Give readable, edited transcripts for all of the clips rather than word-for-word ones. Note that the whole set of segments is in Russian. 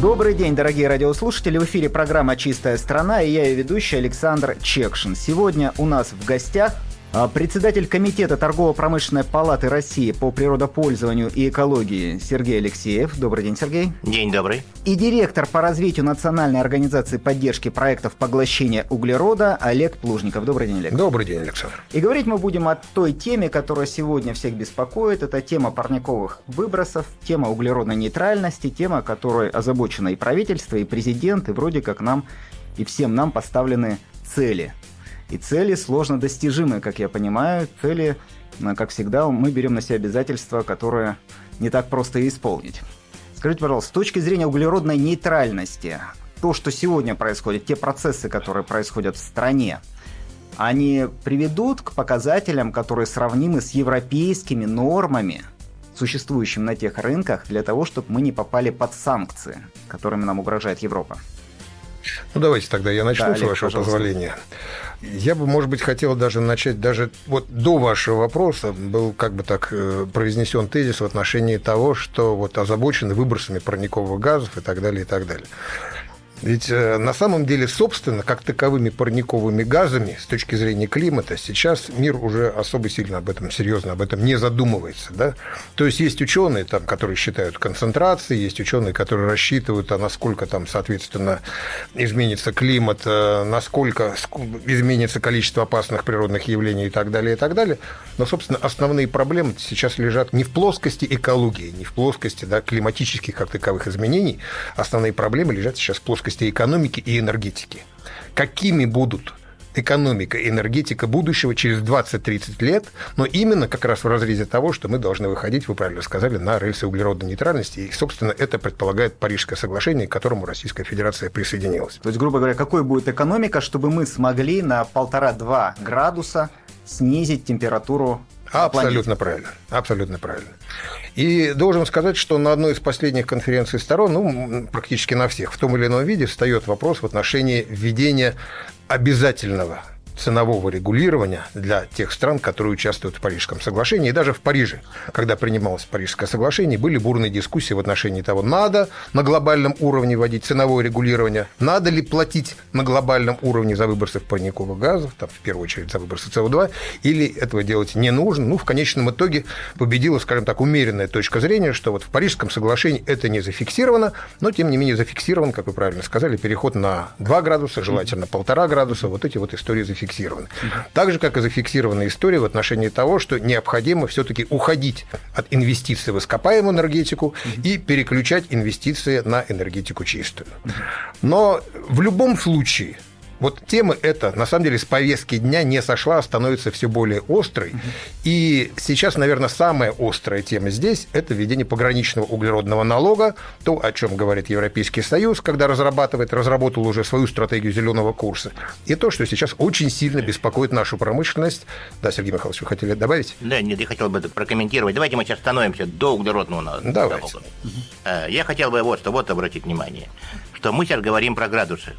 Добрый день, дорогие радиослушатели. В эфире программа «Чистая страна» и я ее ведущий Александр Чекшин. Сегодня у нас в гостях председатель Комитета торгово-промышленной палаты России по природопользованию и экологии Сергей Алексеев. Добрый день, Сергей. День добрый. И директор по развитию Национальной организации поддержки проектов поглощения углерода Олег Плужников. Добрый день, Олег. Добрый день, Александр. И говорить мы будем о той теме, которая сегодня всех беспокоит. Это тема парниковых выбросов, тема углеродной нейтральности, тема, которой озабочено и правительство, и президент, и вроде как нам, и всем нам поставлены цели. И цели сложно достижимые, как я понимаю. Цели, как всегда, мы берем на себя обязательства, которые не так просто исполнить. Скажите, пожалуйста, с точки зрения углеродной нейтральности, то, что сегодня происходит, те процессы, которые происходят в стране, они приведут к показателям, которые сравнимы с европейскими нормами, существующими на тех рынках, для того, чтобы мы не попали под санкции, которыми нам угрожает Европа? Ну, давайте тогда я начну, да, Олег, с вашего позволения. Я бы, может быть, хотел даже начать, даже вот до вашего вопроса был как бы так произнесен тезис в отношении того, что вот озабочены выбросами парниковых газов и так далее, и так далее. Ведь на самом деле, собственно, как таковыми парниковыми газами с точки зрения климата сейчас мир уже особо сильно об этом, серьезно об этом не задумывается. Да? То есть есть ученые, там, которые считают концентрации, есть ученые, которые рассчитывают, а насколько там, соответственно, изменится климат, насколько изменится количество опасных природных явлений и так далее, и так далее. Но, собственно, основные проблемы сейчас лежат не в плоскости экологии, не в плоскости, да, климатических как таковых изменений. Основные проблемы лежат сейчас в плоскости экономики и энергетики. Какими будут экономика и энергетика будущего через 20-30 лет, но именно как раз в разрезе того, что мы должны выходить, вы правильно сказали, на рельсы углеродной нейтральности, и, собственно, это предполагает Парижское соглашение, к которому Российская Федерация присоединилась. То есть, грубо говоря, какой будет экономика, чтобы мы смогли на 1,5-2 градуса снизить температуру? Абсолютно правильно, абсолютно правильно. И должен сказать, что на одной из последних конференций сторон, ну, практически на всех, в том или ином виде встает вопрос в отношении введения обязательного ценового регулирования для тех стран, которые участвуют в Парижском соглашении. И даже в Париже, когда принималось Парижское соглашение, были бурные дискуссии в отношении того, надо на глобальном уровне вводить ценовое регулирование, надо ли платить на глобальном уровне за выбросы парниковых газов, там, в первую очередь за выбросы СО2, или этого делать не нужно. Ну, в конечном итоге победила, скажем так, умеренная точка зрения, что вот в Парижском соглашении это не зафиксировано, но, тем не менее, зафиксирован, как вы правильно сказали, переход на 2 градуса, желательно 1,5 градуса, вот эти вот истории зафиксированы. Так же, как и зафиксирована история в отношении того, что необходимо все-таки уходить от инвестиций в ископаемую энергетику и переключать инвестиции на энергетику чистую. Но в любом случае вот тема эта, на самом деле, с повестки дня не сошла, а становится все более острой. И сейчас, наверное, самая острая тема здесь – это введение пограничного углеродного налога, то, о чем говорит Европейский Союз, когда разработал уже свою стратегию зеленого курса, и то, что сейчас очень сильно беспокоит нашу промышленность. Да, Сергей Михайлович, вы хотели добавить? Да, нет, я хотел бы это прокомментировать. Давайте мы сейчас остановимся до углеродного налога. Давайте. Я хотел бы вот обратить внимание, что мы сейчас говорим про градусы.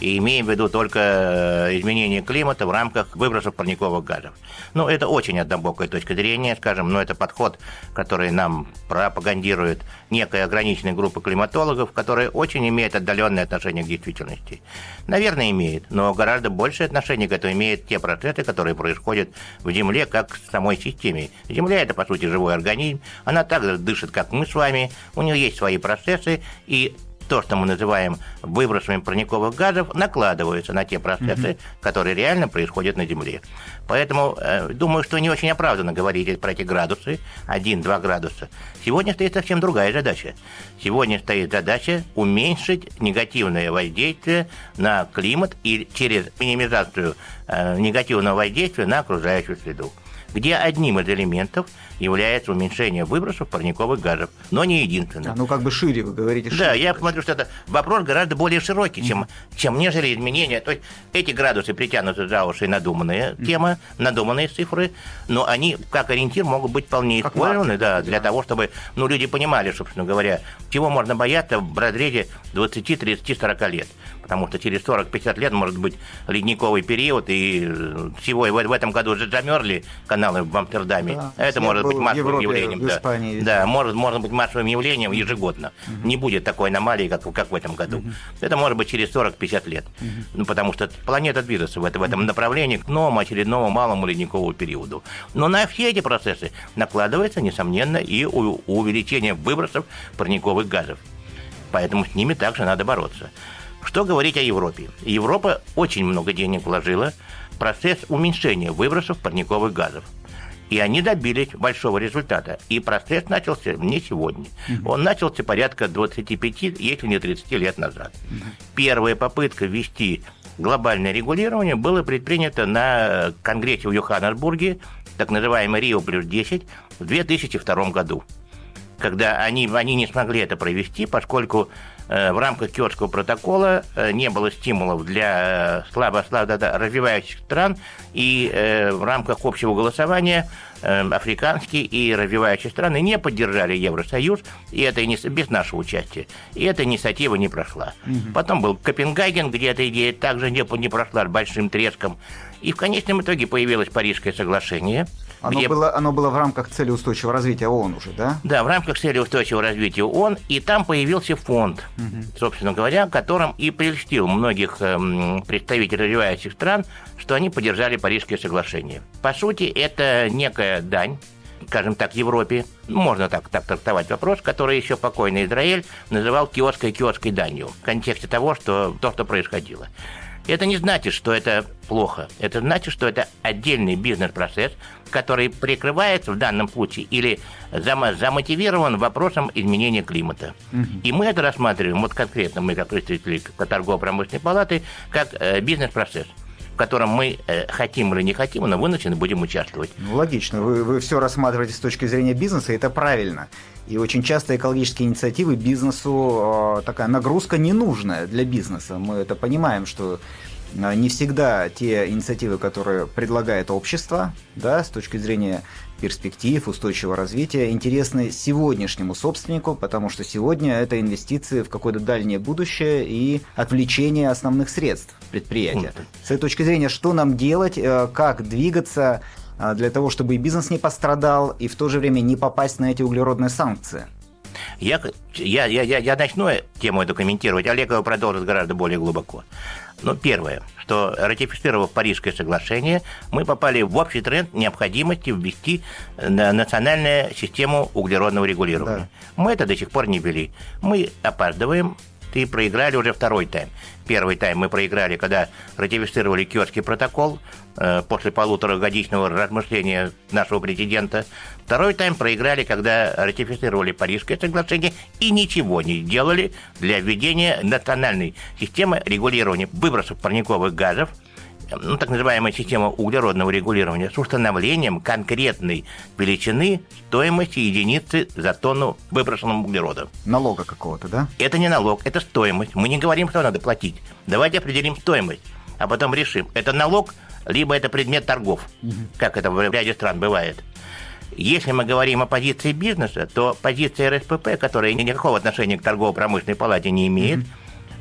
И имеем в виду только изменение климата в рамках выбросов парниковых газов. Ну, это очень однобокая точка зрения, скажем, но это подход, который нам пропагандирует некая ограниченная группа климатологов, которая очень имеет отдаленное отношение к действительности. Наверное, имеет, но гораздо большее отношение к этому имеют те процессы, которые происходят в Земле, как в самой системе. Земля – это, по сути, живой организм, она также дышит, как мы с вами, у нее есть свои процессы, и то, что мы называем выбросами парниковых газов, накладываются на те процессы, которые реально происходят на Земле. Поэтому, думаю, что не очень оправданно говорить про эти градусы, 1-2 градуса. Сегодня стоит совсем другая задача. Сегодня стоит задача уменьшить негативное воздействие на климат и через минимизацию негативного воздействия на окружающую среду, где одним из элементов является уменьшение выбросов парниковых газов, но не единственным. А, ну, как бы шире, вы говорите, шире. Да, я смотрю, что это вопрос гораздо более широкий, чем нежели изменения. То есть эти градусы притянуты за уши надуманные темы, надуманные цифры, но они как ориентир могут быть вполне использованы, да, для того, чтобы люди понимали, собственно говоря, чего можно бояться в разрезе 20, 30, 40 лет. Потому что через 40-50 лет может быть ледниковый период, и всего в этом году уже замерзли каналы в Амстердаме. Да, это может быть массовым явлением. Да, может быть массовым явлением ежегодно. Не будет такой аномалии, как в этом году. Это может быть через 40-50 лет. Потому что планета движется в этом направлении к новому очередному малому ледниковому периоду. Но на все эти процессы накладывается, несомненно, и увеличение выбросов парниковых газов. Поэтому с ними также надо бороться. Что говорить о Европе? Европа очень много денег вложила в процесс уменьшения выбросов парниковых газов. И они добились большого результата. И процесс начался не сегодня. Он начался порядка 25, если не 30 лет назад. Первая попытка ввести глобальное регулирование была предпринята на конгрессе в Йоханнесбурге, так называемой Рио плюс 10, в 2002 году. Когда они не смогли это провести, поскольку в рамках Киотского протокола не было стимулов для слабо развивающихся стран, и в рамках общего голосования африканские и развивающие страны не поддержали Евросоюз, и это без нашего участия. И эта инициатива не прошла. Потом был Копенгаген, где эта идея также не прошла с большим треском. И в конечном итоге появилось Парижское соглашение. Оно было в рамках цели устойчивого развития ООН уже, да? Да, в рамках цели устойчивого развития ООН, и там появился фонд, собственно говоря, которым и прельстил многих представителей развивающих стран, что они поддержали Парижское соглашение. По сути, это некая дань, скажем так, Европе, можно так трактовать вопрос, который еще покойный Израиль называл киотской данью, в контексте того, что что происходило. Это не значит, что это плохо. Это значит, что это отдельный бизнес-процесс, который прикрывается в данном случае или замотивирован вопросом изменения климата. И мы это рассматриваем, вот конкретно мы, как представители торгово-промышленной палаты, как бизнес-процесс, в котором мы хотим или не хотим, но вынуждены будем участвовать. Ну, логично. Вы все рассматриваете с точки зрения бизнеса, и это правильно. И очень часто экологические инициативы бизнесу такая нагрузка ненужная для бизнеса. Мы это понимаем, что не всегда те инициативы, которые предлагает общество, да, с точки зрения перспектив, устойчивого развития, интересны сегодняшнему собственнику, потому что сегодня это инвестиции в какое-то дальнее будущее и отвлечение основных средств предприятия. С этой точки зрения, что нам делать, как двигаться для того, чтобы и бизнес не пострадал, и в то же время не попасть на эти углеродные санкции? Я начну тему эту комментировать, Олег его продолжит гораздо более глубоко. Но первое, что ратифицировав Парижское соглашение, мы попали в общий тренд необходимости ввести национальную систему углеродного регулирования. Да. Мы это до сих пор не ввели. Мы опаздываем и проиграли уже второй тайм. Первый тайм мы проиграли, когда ратифицировали Киотский протокол после полуторагодичного размышления нашего президента. Второй тайм проиграли, когда ратифицировали Парижское соглашение и ничего не сделали для введения национальной системы регулирования выбросов парниковых газов, так называемая система углеродного регулирования, с установлением конкретной величины стоимости единицы за тонну выброшенного углерода. Налога какого-то, да? Это не налог, это стоимость. Мы не говорим, что надо платить. Давайте определим стоимость, а потом решим, это налог, либо это предмет торгов, как это в ряде стран бывает. Если мы говорим о позиции бизнеса, то позиция РСПП, которая никакого отношения к торгово-промышленной палате не имеет,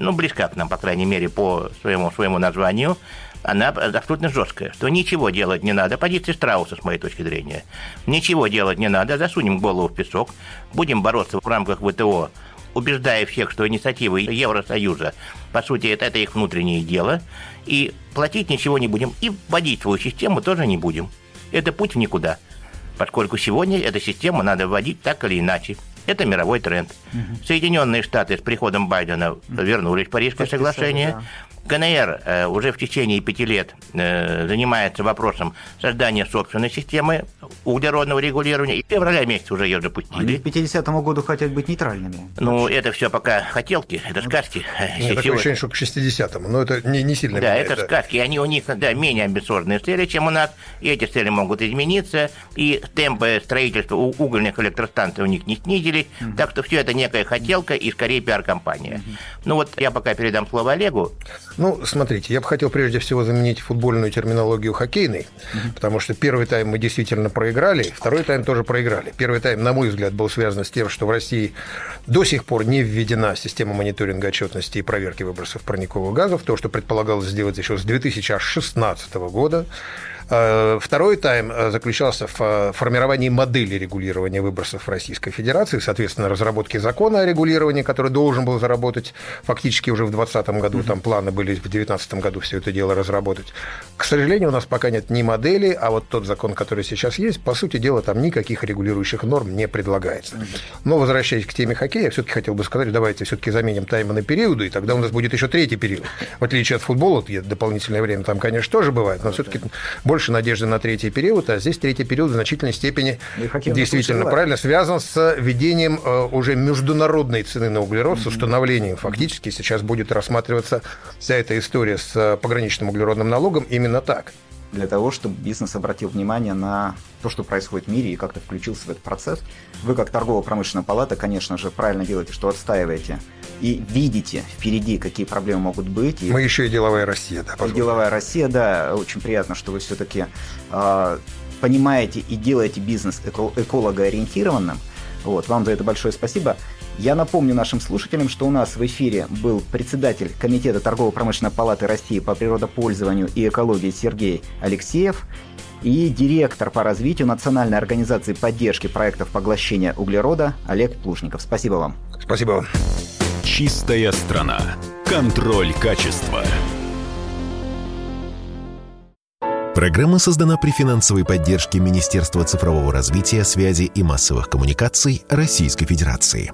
близка к нам, по крайней мере, по своему названию, она абсолютно жесткая, что ничего делать не надо, позиция страуса, с моей точки зрения. Ничего делать не надо, засунем голову в песок, будем бороться в рамках ВТО, убеждая всех, что инициативы Евросоюза, по сути, это их внутреннее дело, и платить ничего не будем, и вводить свою систему тоже не будем. Это путь в никуда, поскольку сегодня эту систему надо вводить так или иначе. Это мировой тренд. Соединенные Штаты с приходом Байдена вернулись в Парижское соглашение. КНР уже в течение 5 лет занимается вопросом создания собственной системы углеродного регулирования. И в феврале месяце уже ее запустили. Они к 50-му году хотят быть нейтральными. Ну, это все пока хотелки, это сказки. Ну, такое ощущение, что к 60-му, но это не сильно. Да, меняет, это сказки, они у них менее амбициозные цели, чем у нас. И эти цели могут измениться, и темпы строительства угольных электростанций у них не снизились. Mm-hmm. Так что все это некая хотелка и, скорее, пиар-компания. Mm-hmm. Ну, вот я пока передам слово Олегу. Ну, смотрите, я бы хотел прежде всего заменить футбольную терминологию хоккейной, потому что первый тайм мы действительно проиграли, второй тайм тоже проиграли. Первый тайм, на мой взгляд, был связан с тем, что в России до сих пор не введена система мониторинга отчетности и проверки выбросов парниковых газов, то, что предполагалось сделать еще с 2016 года. Второй тайм заключался в формировании модели регулирования выбросов в Российской Федерации, соответственно, разработке закона о регулировании, который должен был заработать фактически уже в 2020 году, там планы были в 2019 году все это дело разработать. К сожалению, у нас пока нет ни модели, а вот тот закон, который сейчас есть, по сути дела, там никаких регулирующих норм не предлагается. Но, возвращаясь к теме хоккея, я все-таки хотел бы сказать, давайте все-таки заменим таймы на периоды, и тогда у нас будет еще третий период. В отличие от футбола, дополнительное время там, конечно, тоже бывает, но все-таки больше надежды на третий период, а здесь третий период в значительной степени действительно правильно связан с введением уже международной цены на углерод, с установлением фактически. Сейчас будет рассматриваться вся эта история с пограничным углеродным налогом именно так. Для того, чтобы бизнес обратил внимание на то, что происходит в мире, и как-то включился в этот процесс. Вы, как торгово-промышленная палата, конечно же, правильно делаете, что отстаиваете и видите впереди, какие проблемы могут быть. Мы еще и Деловая Россия, да, пожалуйста. Деловая Россия, да. Очень приятно, что вы все-таки понимаете и делаете бизнес экологоориентированным. Вот, вам за это большое спасибо. Я напомню нашим слушателям, что у нас в эфире был председатель Комитета торгово-промышленной палаты России по природопользованию и экологии Сергей Алексеев и директор по развитию Национальной организации поддержки проектов поглощения углерода Олег Плужников. Спасибо вам. Спасибо вам. Чистая страна. Контроль качества. Программа создана при финансовой поддержке Министерства цифрового развития, связи и массовых коммуникаций Российской Федерации.